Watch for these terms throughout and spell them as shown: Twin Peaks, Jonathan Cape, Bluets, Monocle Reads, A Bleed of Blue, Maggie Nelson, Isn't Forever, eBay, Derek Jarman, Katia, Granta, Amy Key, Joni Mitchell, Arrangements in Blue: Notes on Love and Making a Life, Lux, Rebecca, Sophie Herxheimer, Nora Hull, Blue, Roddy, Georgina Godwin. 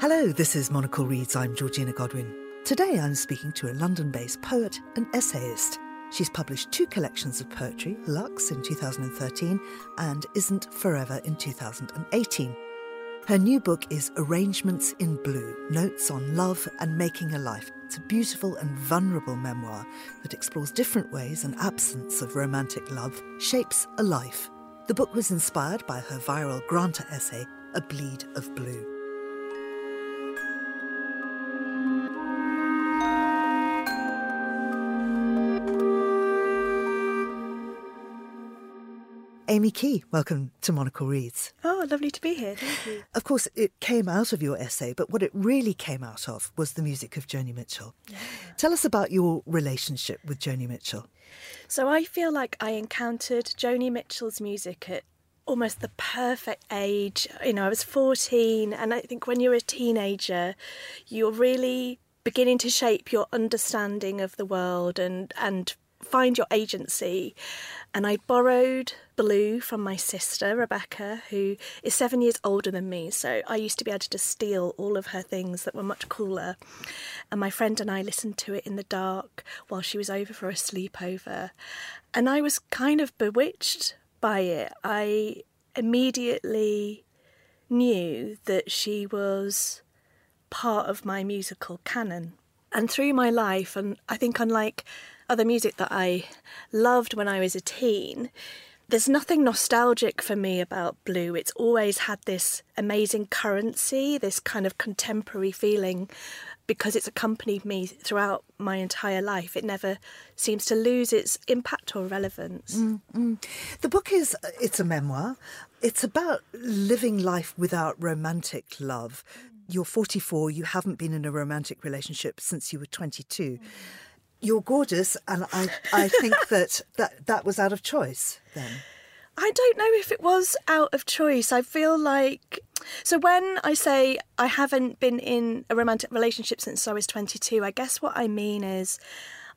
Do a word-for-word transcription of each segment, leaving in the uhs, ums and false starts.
Hello, this is Monocle Reads. I'm Georgina Godwin. Today I'm speaking to a London-based poet and essayist. She's published two collections of poetry, Lux in two thousand thirteen and Isn't Forever in two thousand eighteen. Her new book is Arrangements in Blue: Notes on Love and Making a Life. It's a beautiful and vulnerable memoir that explores different ways an absence of romantic love shapes a life. The book was inspired by her viral Granta essay, A Bleed of Blue. Amy Key, welcome to Monocle Reads. Oh, lovely to be here, thank you. Of course, it came out of your essay, but what it really came out of was the music of Joni Mitchell. Yeah. Tell us about your relationship with Joni Mitchell. So I feel like I encountered Joni Mitchell's music at almost the perfect age. You know, I was fourteen, and I think when you're a teenager, you're really beginning to shape your understanding of the world and and find your agency. And I borrowed Blue from my sister, Rebecca, who is seven years older than me. So I used to be able to just steal all of her things that were much cooler. And my friend and I listened to it in the dark while she was over for a sleepover. And I was kind of bewitched by it. I immediately knew that she was part of my musical canon. And through my life, and I think unlike other music that I loved when I was a teen, there's nothing nostalgic for me about Blue. It's always had this amazing currency, this kind of contemporary feeling, because it's accompanied me throughout my entire life. It never seems to lose its impact or relevance. Mm-hmm. The book is, it's a memoir. It's about living life without romantic love. You're forty-four, you haven't been in a romantic relationship since you were twenty-two. Mm. You're gorgeous, and I, I think that, that that was out of choice then. I don't know if it was out of choice. I feel like... So when I say I haven't been in a romantic relationship since I was twenty-two, I guess what I mean is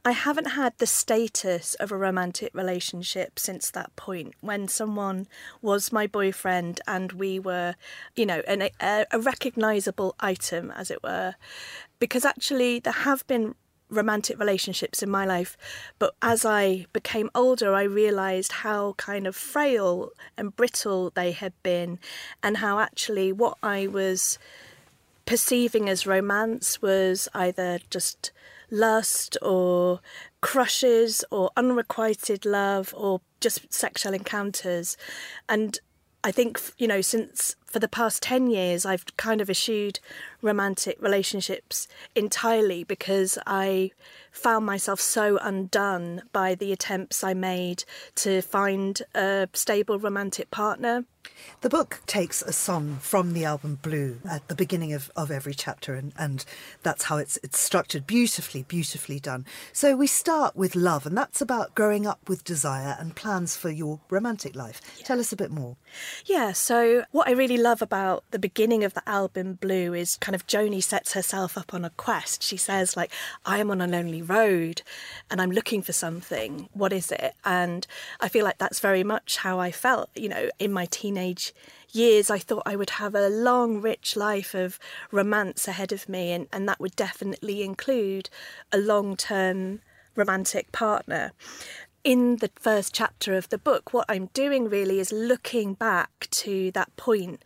I haven't had the status of a romantic relationship since that point, when someone was my boyfriend and we were, you know, an, a, a recognisable item, as it were. Because actually there have been romantic relationships in my life, but as I became older I realised how kind of frail and brittle they had been, and how actually what I was perceiving as romance was either just lust or crushes or unrequited love or just sexual encounters. And I think, you know, since for the past ten years, I've kind of eschewed romantic relationships entirely, because I found myself so undone by the attempts I made to find a stable romantic partner. The book takes a song from the album Blue at the beginning of, of every chapter, and, and that's how it's it's structured. Beautifully, beautifully done. So we start with love, and that's about growing up with desire and plans for your romantic life. Yeah. Tell us a bit more. Yeah, so what I really love about the beginning of the album Blue is kind of Joni sets herself up on a quest. She says, like, I am on a lonely road and I'm looking for something. What is it? And I feel like that's very much how I felt, you know, in my teenage years. I thought I would have a long, rich life of romance ahead of me, and, and that would definitely include a long-term romantic partner. In the first chapter of the book, what I'm doing really is looking back to that point,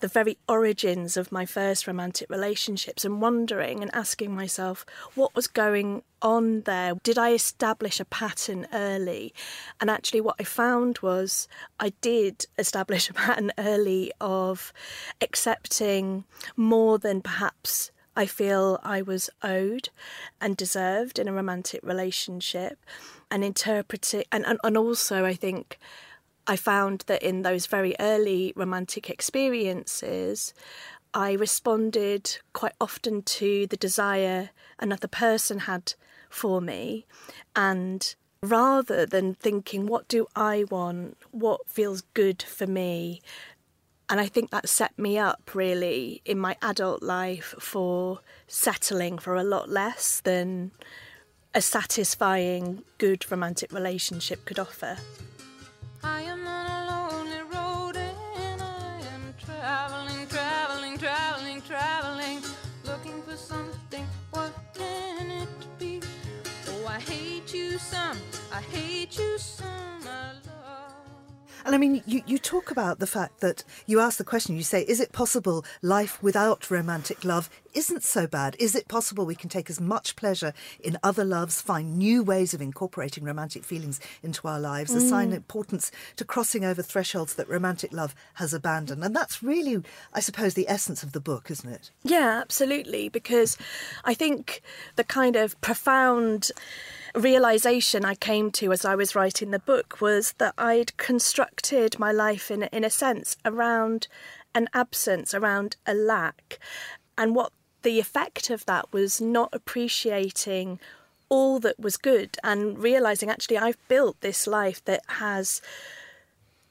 the very origins of my first romantic relationships, and wondering and asking myself what was going on there. Did I establish a pattern early? And actually what I found was I did establish a pattern early of accepting more than perhaps I feel I was owed and deserved in a romantic relationship, and interpreting, and, and, and also I think I found that in those very early romantic experiences, I responded quite often to the desire another person had for me. And rather than thinking, what do I want? What feels good for me? And I think that set me up really in my adult life for settling for a lot less than a satisfying, good romantic relationship could offer. I am on a lonely road and I am traveling, traveling, traveling, traveling. And I mean, you, you talk about the fact that you ask the question, you say, is it possible life without romantic love isn't so bad? Is it possible we can take as much pleasure in other loves, find new ways of incorporating romantic feelings into our lives, mm. assign importance to crossing over thresholds that romantic love has abandoned? And that's really, I suppose, the essence of the book, isn't it? Yeah, absolutely, because I think the kind of profound realisation I came to as I was writing the book was that I'd constructed my life in, in a sense around an absence, around a lack. And what the effect of that was not appreciating all that was good and realising, actually, I've built this life that has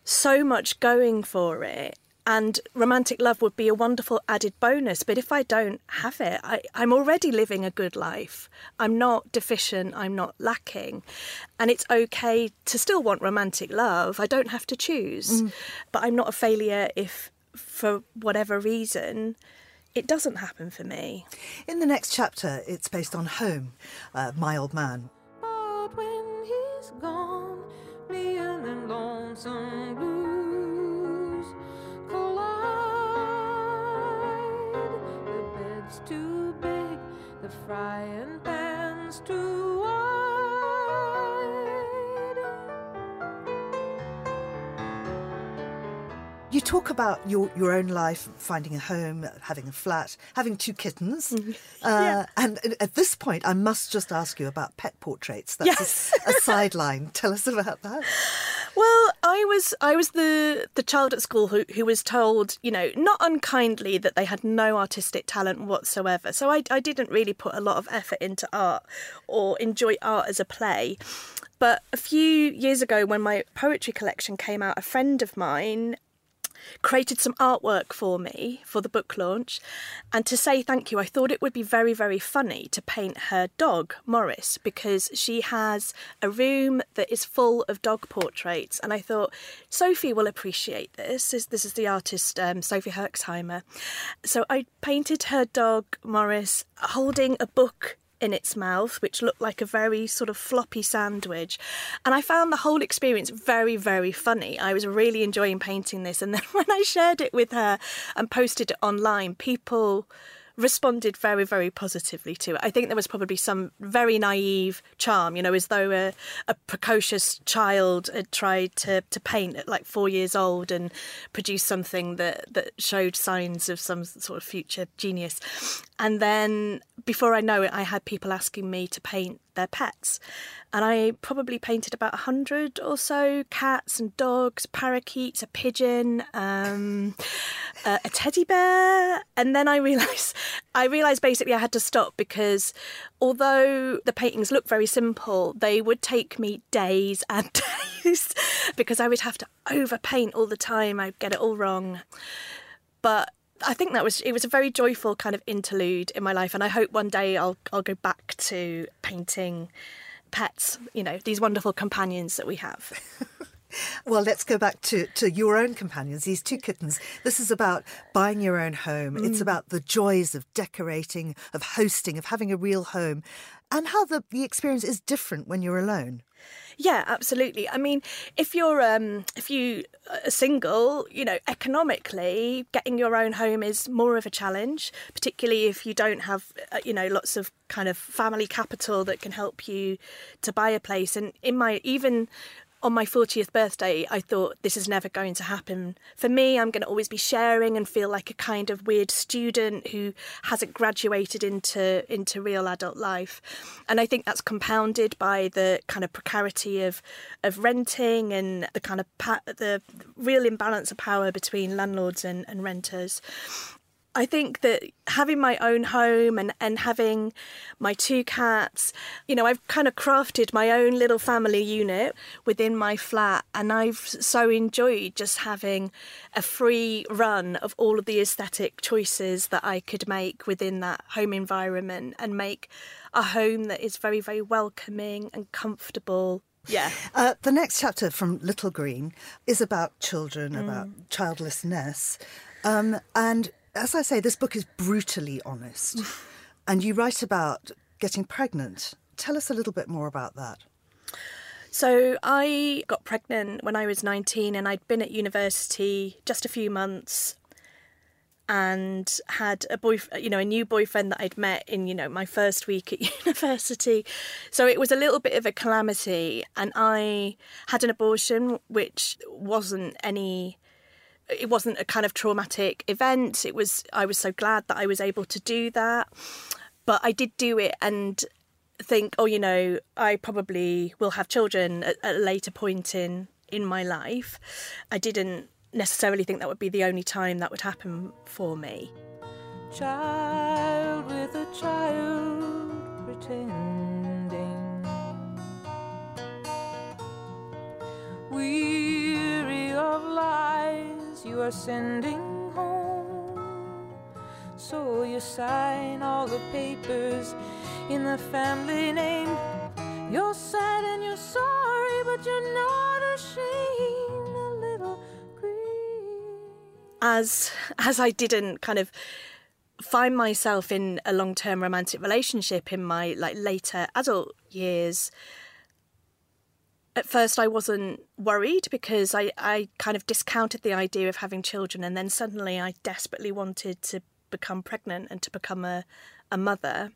so much going for it. And romantic love would be a wonderful added bonus. But if I don't have it, I, I'm already living a good life. I'm not deficient. I'm not lacking. And it's OK to still want romantic love. I don't have to choose. Mm. But I'm not a failure if, for whatever reason, it doesn't happen for me. In the next chapter, it's based on home, uh, my old man. But when he's gone, me and them lonesome blues collide. The bed's too big, the frying pan's too wide. You talk about your, your own life, finding a home, having a flat, having two kittens. Mm. Yeah. Uh, and at this point, I must just ask you about pet portraits. That's yes. a, a sideline. Tell us about that. Well, I was I was the, the child at school who, who was told, you know, not unkindly, that they had no artistic talent whatsoever. So I, I didn't really put a lot of effort into art or enjoy art as a play. But a few years ago, when my poetry collection came out, a friend of mine created some artwork for me for the book launch, and to say thank you, I thought it would be very, very funny to paint her dog, Morris, because she has a room that is full of dog portraits. And I thought, Sophie will appreciate this. This is the artist, um, Sophie Herxheimer. So I painted her dog, Morris, holding a book in its mouth, which looked like a very sort of floppy sandwich. And I found the whole experience very, very funny. I was really enjoying painting this. And then when I shared it with her and posted it online, people responded very, very positively to it. I think there was probably some very naive charm, you know, as though a, a precocious child had tried to, to paint at like four years old and produce something that, that showed signs of some sort of future genius. And then before I know it, I had people asking me to paint their pets. And I probably painted about a hundred or so cats and dogs, parakeets, a pigeon, um, a, a teddy bear. And then I realised I realised basically I had to stop, because although the paintings look very simple, they would take me days and days because I would have to overpaint all the time. I'd get it all wrong. But I think that was it was a very joyful kind of interlude in my life, and I hope one day I'll I'll go back to painting pets, you know, these wonderful companions that we have. Well, let's go back to, to your own companions, these two kittens. This is about buying your own home. Mm. It's about the joys of decorating, of hosting, of having a real home, and how the, the experience is different when you're alone. Yeah, absolutely. I mean, if you're um, if you are single, you know, economically, getting your own home is more of a challenge, particularly if you don't have, you know, lots of kind of family capital that can help you to buy a place. And in my even... on my fortieth birthday, I thought, this is never going to happen. For me, I'm going to always be sharing and feel like a kind of weird student who hasn't graduated into, into real adult life. And I think that's compounded by the kind of precarity of of renting and the kind of pa- the real imbalance of power between landlords and, and renters. I think that having my own home and, and having my two cats, you know, I've kind of crafted my own little family unit within my flat, and I've so enjoyed just having a free run of all of the aesthetic choices that I could make within that home environment and make a home that is very, very welcoming and comfortable. Yeah. Uh, the next chapter from Little Green is about children, mm. about childlessness, um, and... as I say, this book is brutally honest, and you write about getting pregnant. Tell us a little bit more about that. So I got pregnant when I was nineteen, and I'd been at university just a few months and had a boy, you know, a new boyfriend that I'd met in, you know, my first week at university. So it was a little bit of a calamity, and I had an abortion, which wasn't any... it wasn't a kind of traumatic event. It was, I was so glad that I was able to do that. But I did do it and think, oh, you know, I probably will have children at, at a later point in, in my life. I didn't necessarily think that would be the only time that would happen for me. Child with a child pretending, weary of life you are sending home, so you sign all the papers in the family name. You're sad and you're sorry, but you're not ashamed. A little grief. As as I didn't kind of find myself in a long-term romantic relationship in my like later adult years. At first I wasn't worried because I, I kind of discounted the idea of having children, and then suddenly I desperately wanted to become pregnant and to become a, a mother.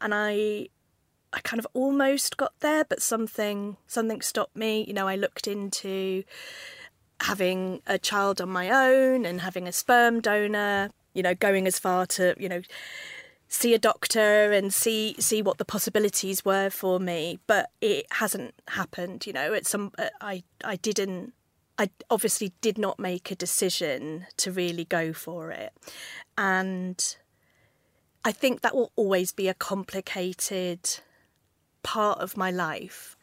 And I I kind of almost got there, but something something stopped me. You know, I looked into having a child on my own and having a sperm donor, you know, going as far to, you know, see a doctor and see see what the possibilities were for me, but it hasn't happened. You know, at some I I didn't I obviously did not make a decision to really go for it, and I think that will always be a complicated part of my life,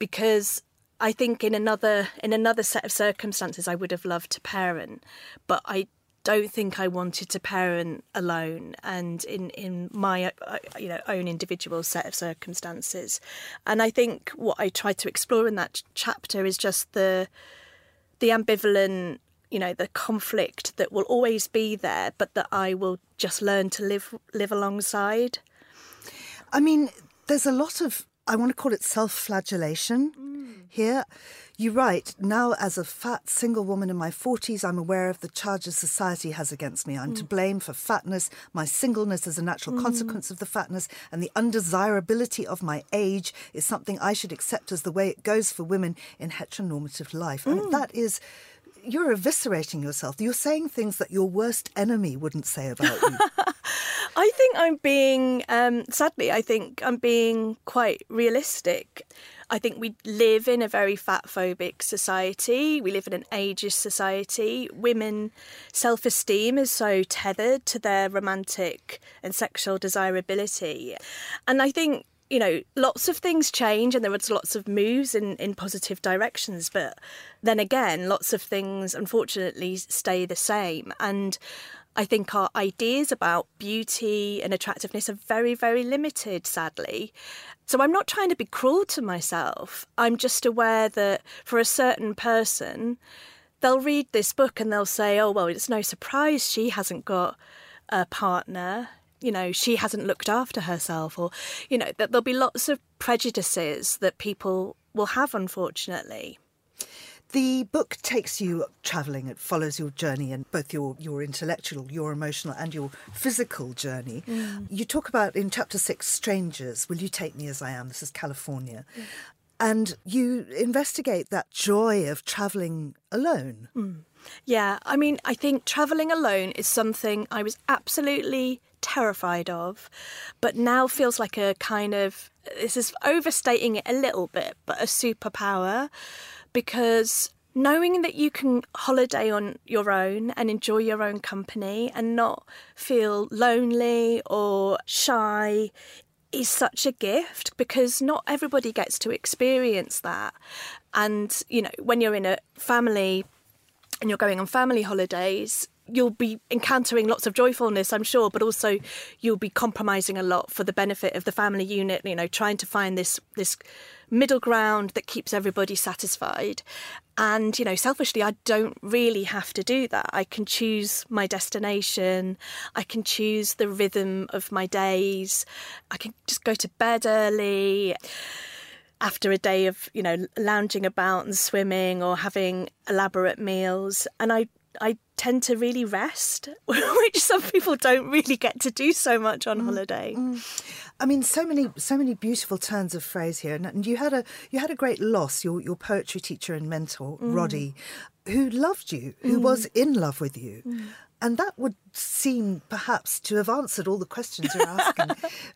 because I think in another in another set of circumstances I would have loved to parent, but I don't think I wanted to parent alone and in, in my you know own individual set of circumstances. And I think what I try to explore in that ch- chapter is just the the ambivalent, you know, the conflict that will always be there, but that I will just learn to live live alongside. I mean, there's a lot of, I want to call it self-flagellation mm. here. You write, now as a fat single woman in my forties, I'm aware of the charges society has against me. I'm mm. to blame for fatness. My singleness is a natural mm. consequence of the fatness, and the undesirability of my age is something I should accept as the way it goes for women in heteronormative life. Mm. And that is... you're eviscerating yourself. You're saying things that your worst enemy wouldn't say about you. I think I'm being, um, sadly, I think I'm being quite realistic. I think we live in a very fatphobic society. We live in an ageist society. Women's self-esteem is so tethered to their romantic and sexual desirability. And I think, you know, lots of things change and there was lots of moves in, in positive directions. But then again, lots of things, unfortunately, stay the same. And I think our ideas about beauty and attractiveness are very, very limited, sadly. So I'm not trying to be cruel to myself. I'm just aware that for a certain person, they'll read this book and they'll say, oh, well, it's no surprise she hasn't got a partner. You know, she hasn't looked after herself, or, you know, that there'll be lots of prejudices that people will have, unfortunately. The book takes you travelling. It follows your journey and both your, your intellectual, your emotional and your physical journey. Mm. You talk about in chapter six, strangers, will you take me as I am? This is California. Mm. And you investigate that joy of travelling alone. Mm. Yeah, I mean, I think travelling alone is something I was absolutely terrified of, but now feels like a kind of, this is overstating it a little bit, but a superpower, because knowing that you can holiday on your own and enjoy your own company and not feel lonely or shy is such a gift, because not everybody gets to experience that. And, you know, when you're in a family and you're going on family holidays, you'll be encountering lots of joyfulness, I'm sure, but also you'll be compromising a lot for the benefit of the family unit, you know, trying to find this this middle ground that keeps everybody satisfied. And, you know, selfishly, I don't really have to do that. I can choose my destination. I can choose the rhythm of my days. I can just go to bed early. after a day of, you know, lounging about and swimming or having elaborate meals. And I I tend to really rest, which some people don't really get to do so much on mm, holiday. Mm. I mean, so many, so many beautiful turns of phrase here. And you had a, you had a great loss. Your, your poetry teacher and mentor, mm. Roddy, who loved you, who mm. was in love with you, mm. and that would seem perhaps to have answered all the questions you're asking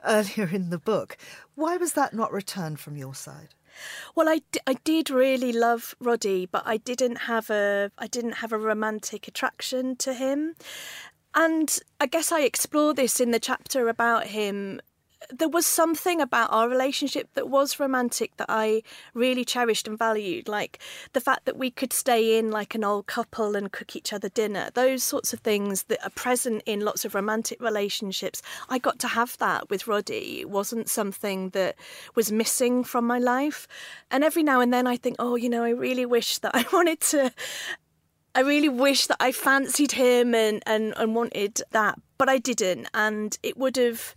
earlier in the book. Why was that not returned from your side? Well, I, d- I did really love Roddy, but I didn't have a I didn't have a romantic attraction to him. And I guess I explore this in the chapter about him. There was something about our relationship that was romantic that I really cherished and valued, like the fact that we could stay in like an old couple and cook each other dinner. Those sorts of things that are present in lots of romantic relationships. I got to have that with Roddy. It wasn't something that was missing from my life. And every now and then I think, oh, you know, I really wish that I wanted to... I really wish that I fancied him and, and, and wanted that, but I didn't. And it would have...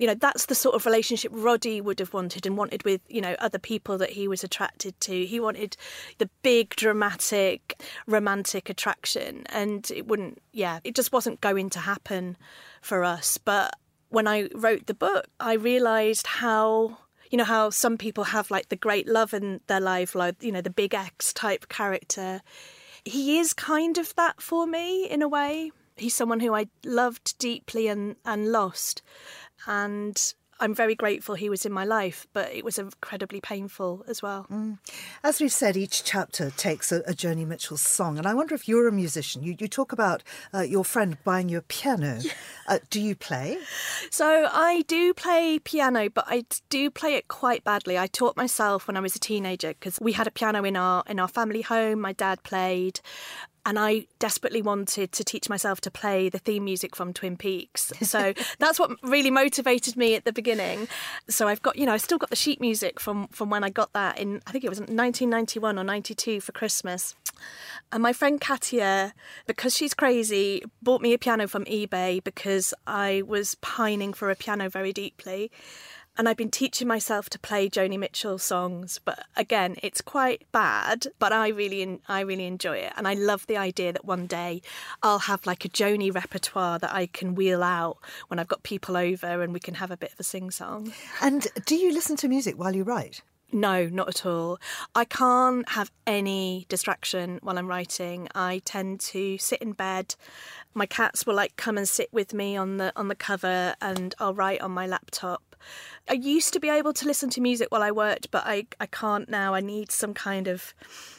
You know, that's the sort of relationship Roddy would have wanted and wanted with, you know, other people that he was attracted to. He wanted the big, dramatic, romantic attraction. And it wouldn't, yeah, it just wasn't going to happen for us. But when I wrote the book, I realised how, you know, how some people have like the great love in their life, like, you know, the big X type character. He is kind of that for me in a way. He's someone who I loved deeply and, and lost. And I'm very grateful he was in my life, but it was incredibly painful as well. Mm. As we've said, each chapter takes a, a Joni Mitchell song. And I wonder if you're a musician. You, you talk about uh, your friend buying you a piano. Yeah. Uh, do you play? So I do play piano, but I do play it quite badly. I taught myself when I was a teenager because we had a piano in our in our family home. My dad played. And I desperately wanted to teach myself to play the theme music from Twin Peaks. So that's what really motivated me at the beginning. So I've got, you know, I still got the sheet music from, from when I got that in, I think it was nineteen ninety-one or ninety-two for Christmas. And my friend Katia, because she's crazy, bought me a piano from eBay because I was pining for a piano very deeply. And I've been teaching myself to play Joni Mitchell songs. But again, it's quite bad, but I really I really enjoy it. And I love the idea that one day I'll have like a Joni repertoire that I can wheel out when I've got people over and we can have a bit of a sing-song. And do you listen to music while you write? No, not at all. I can't have any distraction while I'm writing. I tend to sit in bed. My cats will like come and sit with me on the on the cover and I'll write on my laptop. I used to be able to listen to music while I worked, but I, I can't now. I need some kind of,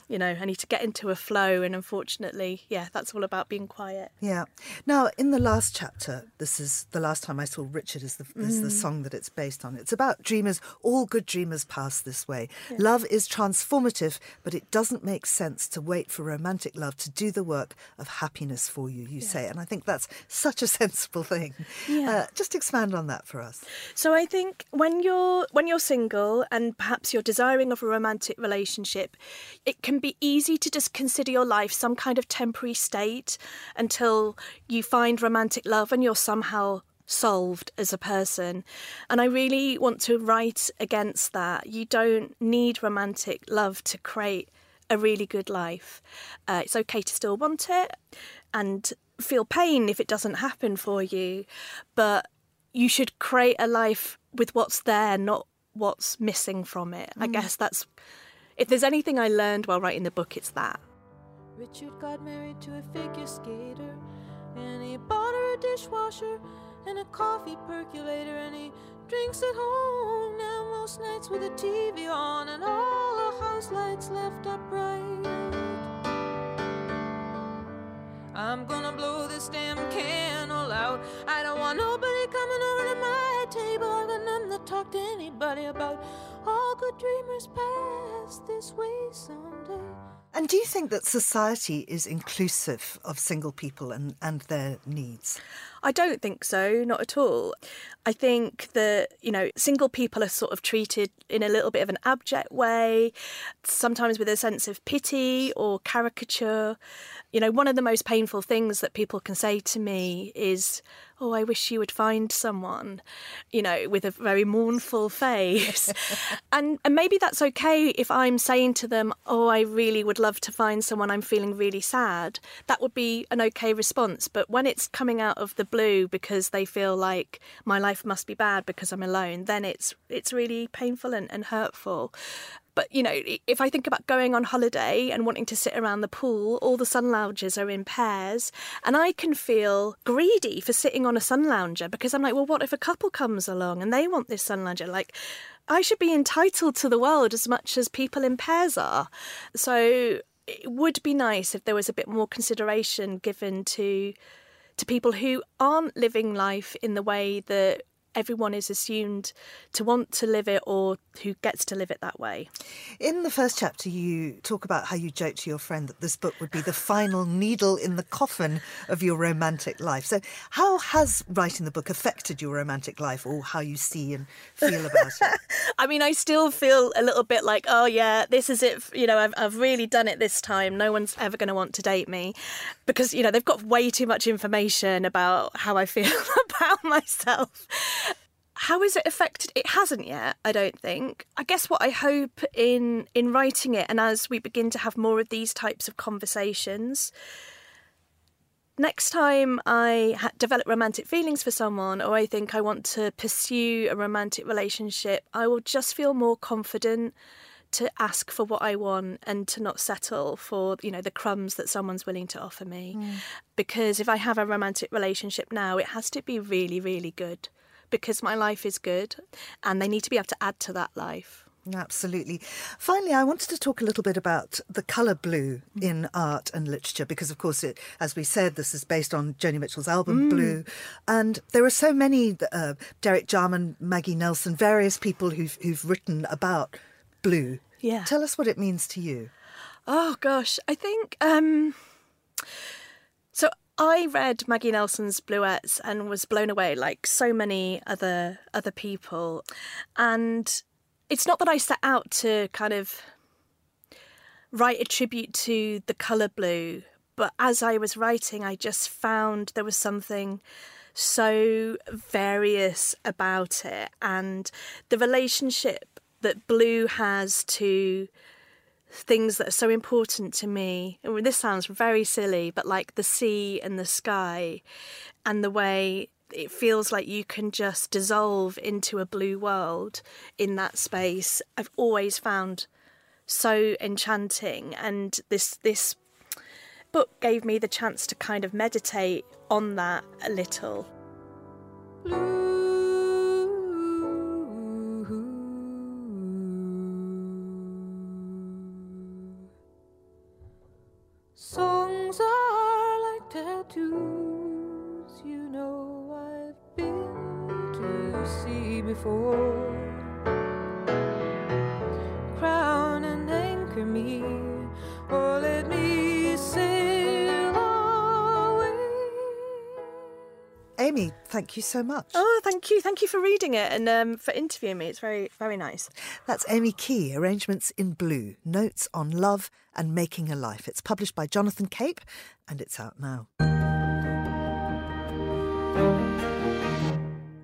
you know, I need to get into a flow. And unfortunately, yeah, that's all about being quiet. Yeah. Now, in the last chapter, this is the last time I saw Richard is the, is mm. the song that it's based on. It's about dreamers. All good dreamers pass this way. Yeah. Love is transformative, but it doesn't make sense to wait for romantic love to do the work of happiness for you, you yeah. say. And I think that's such a sensible thing. Yeah. Uh, just expand on that for us. So I think when you're when you're single and perhaps you're desiring of a romantic relationship, it can be easy to just consider your life some kind of temporary state until you find romantic love and you're somehow solved as a person. And I really want to write against that. You don't need romantic love to create a really good life. Uh, it's okay to still want it and feel pain if it doesn't happen for you, but you should create a life with what's there, not what's missing from it. Mm. I guess that's... If there's anything I learned while writing the book, it's that. Richard got married to a figure skater, and he bought her a dishwasher and a coffee percolator, and he drinks at home now most nights with a T V on and all the house lights left upright. I'm gonna blow this damn candle out. I don't want nobody coming over to my table. I've got nothing to talk to anybody about. All good dreamers pass this way someday. And do you think that society is inclusive of single people and, and their needs? I don't think so, not at all. I think that, you know, single people are sort of treated in a little bit of an abject way, sometimes with a sense of pity or caricature. You know, one of the most painful things that people can say to me is, oh, I wish you would find someone, you know, with a very mournful face. and and maybe that's okay if I'm saying to them, oh, I really would love to find someone, I'm feeling really sad. That would be an okay response. But when it's coming out of the blue because they feel like my life must be bad because I'm alone, then it's it's really painful and, and hurtful. But, you know, if I think about going on holiday and wanting to sit around the pool, all the sun loungers are in pairs. And I can feel greedy for sitting on a sun lounger because I'm like, well, what if a couple comes along and they want this sun lounger? Like, I should be entitled to the world as much as people in pairs are. So it would be nice if there was a bit more consideration given to to people who aren't living life in the way that everyone is assumed to want to live it or who gets to live it that way. In the first chapter, you talk about how you joke to your friend that this book would be the final needle in the coffin of your romantic life. So how has writing the book affected your romantic life or how you see and feel about it? I mean, I still feel a little bit like, oh, yeah, this is it. You know, I've, I've really done it this time. No one's ever going to want to date me because, you know, they've got way too much information about how I feel about myself. How is it affected? It hasn't yet, I don't think. I guess what I hope in in writing it, and as we begin to have more of these types of conversations, next time I ha- develop romantic feelings for someone, or I think I want to pursue a romantic relationship, I will just feel more confident to ask for what I want and to not settle for, you know, the crumbs that someone's willing to offer me. Mm. Because if I have a romantic relationship now, it has to be really, really good. Because my life is good and they need to be able to add to that life. Absolutely. Finally, I wanted to talk a little bit about the colour blue in art and literature, because, of course, it, as we said, this is based on Joni Mitchell's album mm. Blue. And there are so many, uh, Derek Jarman, Maggie Nelson, various people who've, who've written about blue. Yeah. Tell us what it means to you. Oh, gosh. I think... Um, so... I read Maggie Nelson's Bluets and was blown away like so many other other people. And it's not that I set out to kind of write a tribute to the colour blue, but as I was writing, I just found there was something so various about it. And the relationship that blue has to things that are so important to me. I mean, this sounds very silly, but like the sea and the sky and the way it feels like you can just dissolve into a blue world in that space, I've always found so enchanting. And this this book gave me the chance to kind of meditate on that a little. Blue. Songs are like tattoos, you know I've been to sea before. Crown and anchor me, or let me sail away. Amy, thank you so much. Oh, thank you. Thank you for reading it and um, for interviewing me. It's very, very nice. That's Amy Key, Arrangements in Blue, Notes on Love and Making a Life. It's published by Jonathan Cape and it's out now.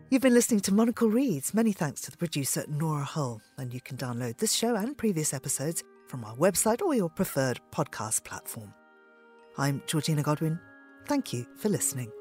You've been listening to Monocle Reads. Many thanks to the producer, Nora Hull. And you can download this show and previous episodes from our website or your preferred podcast platform. I'm Georgina Godwin. Thank you for listening.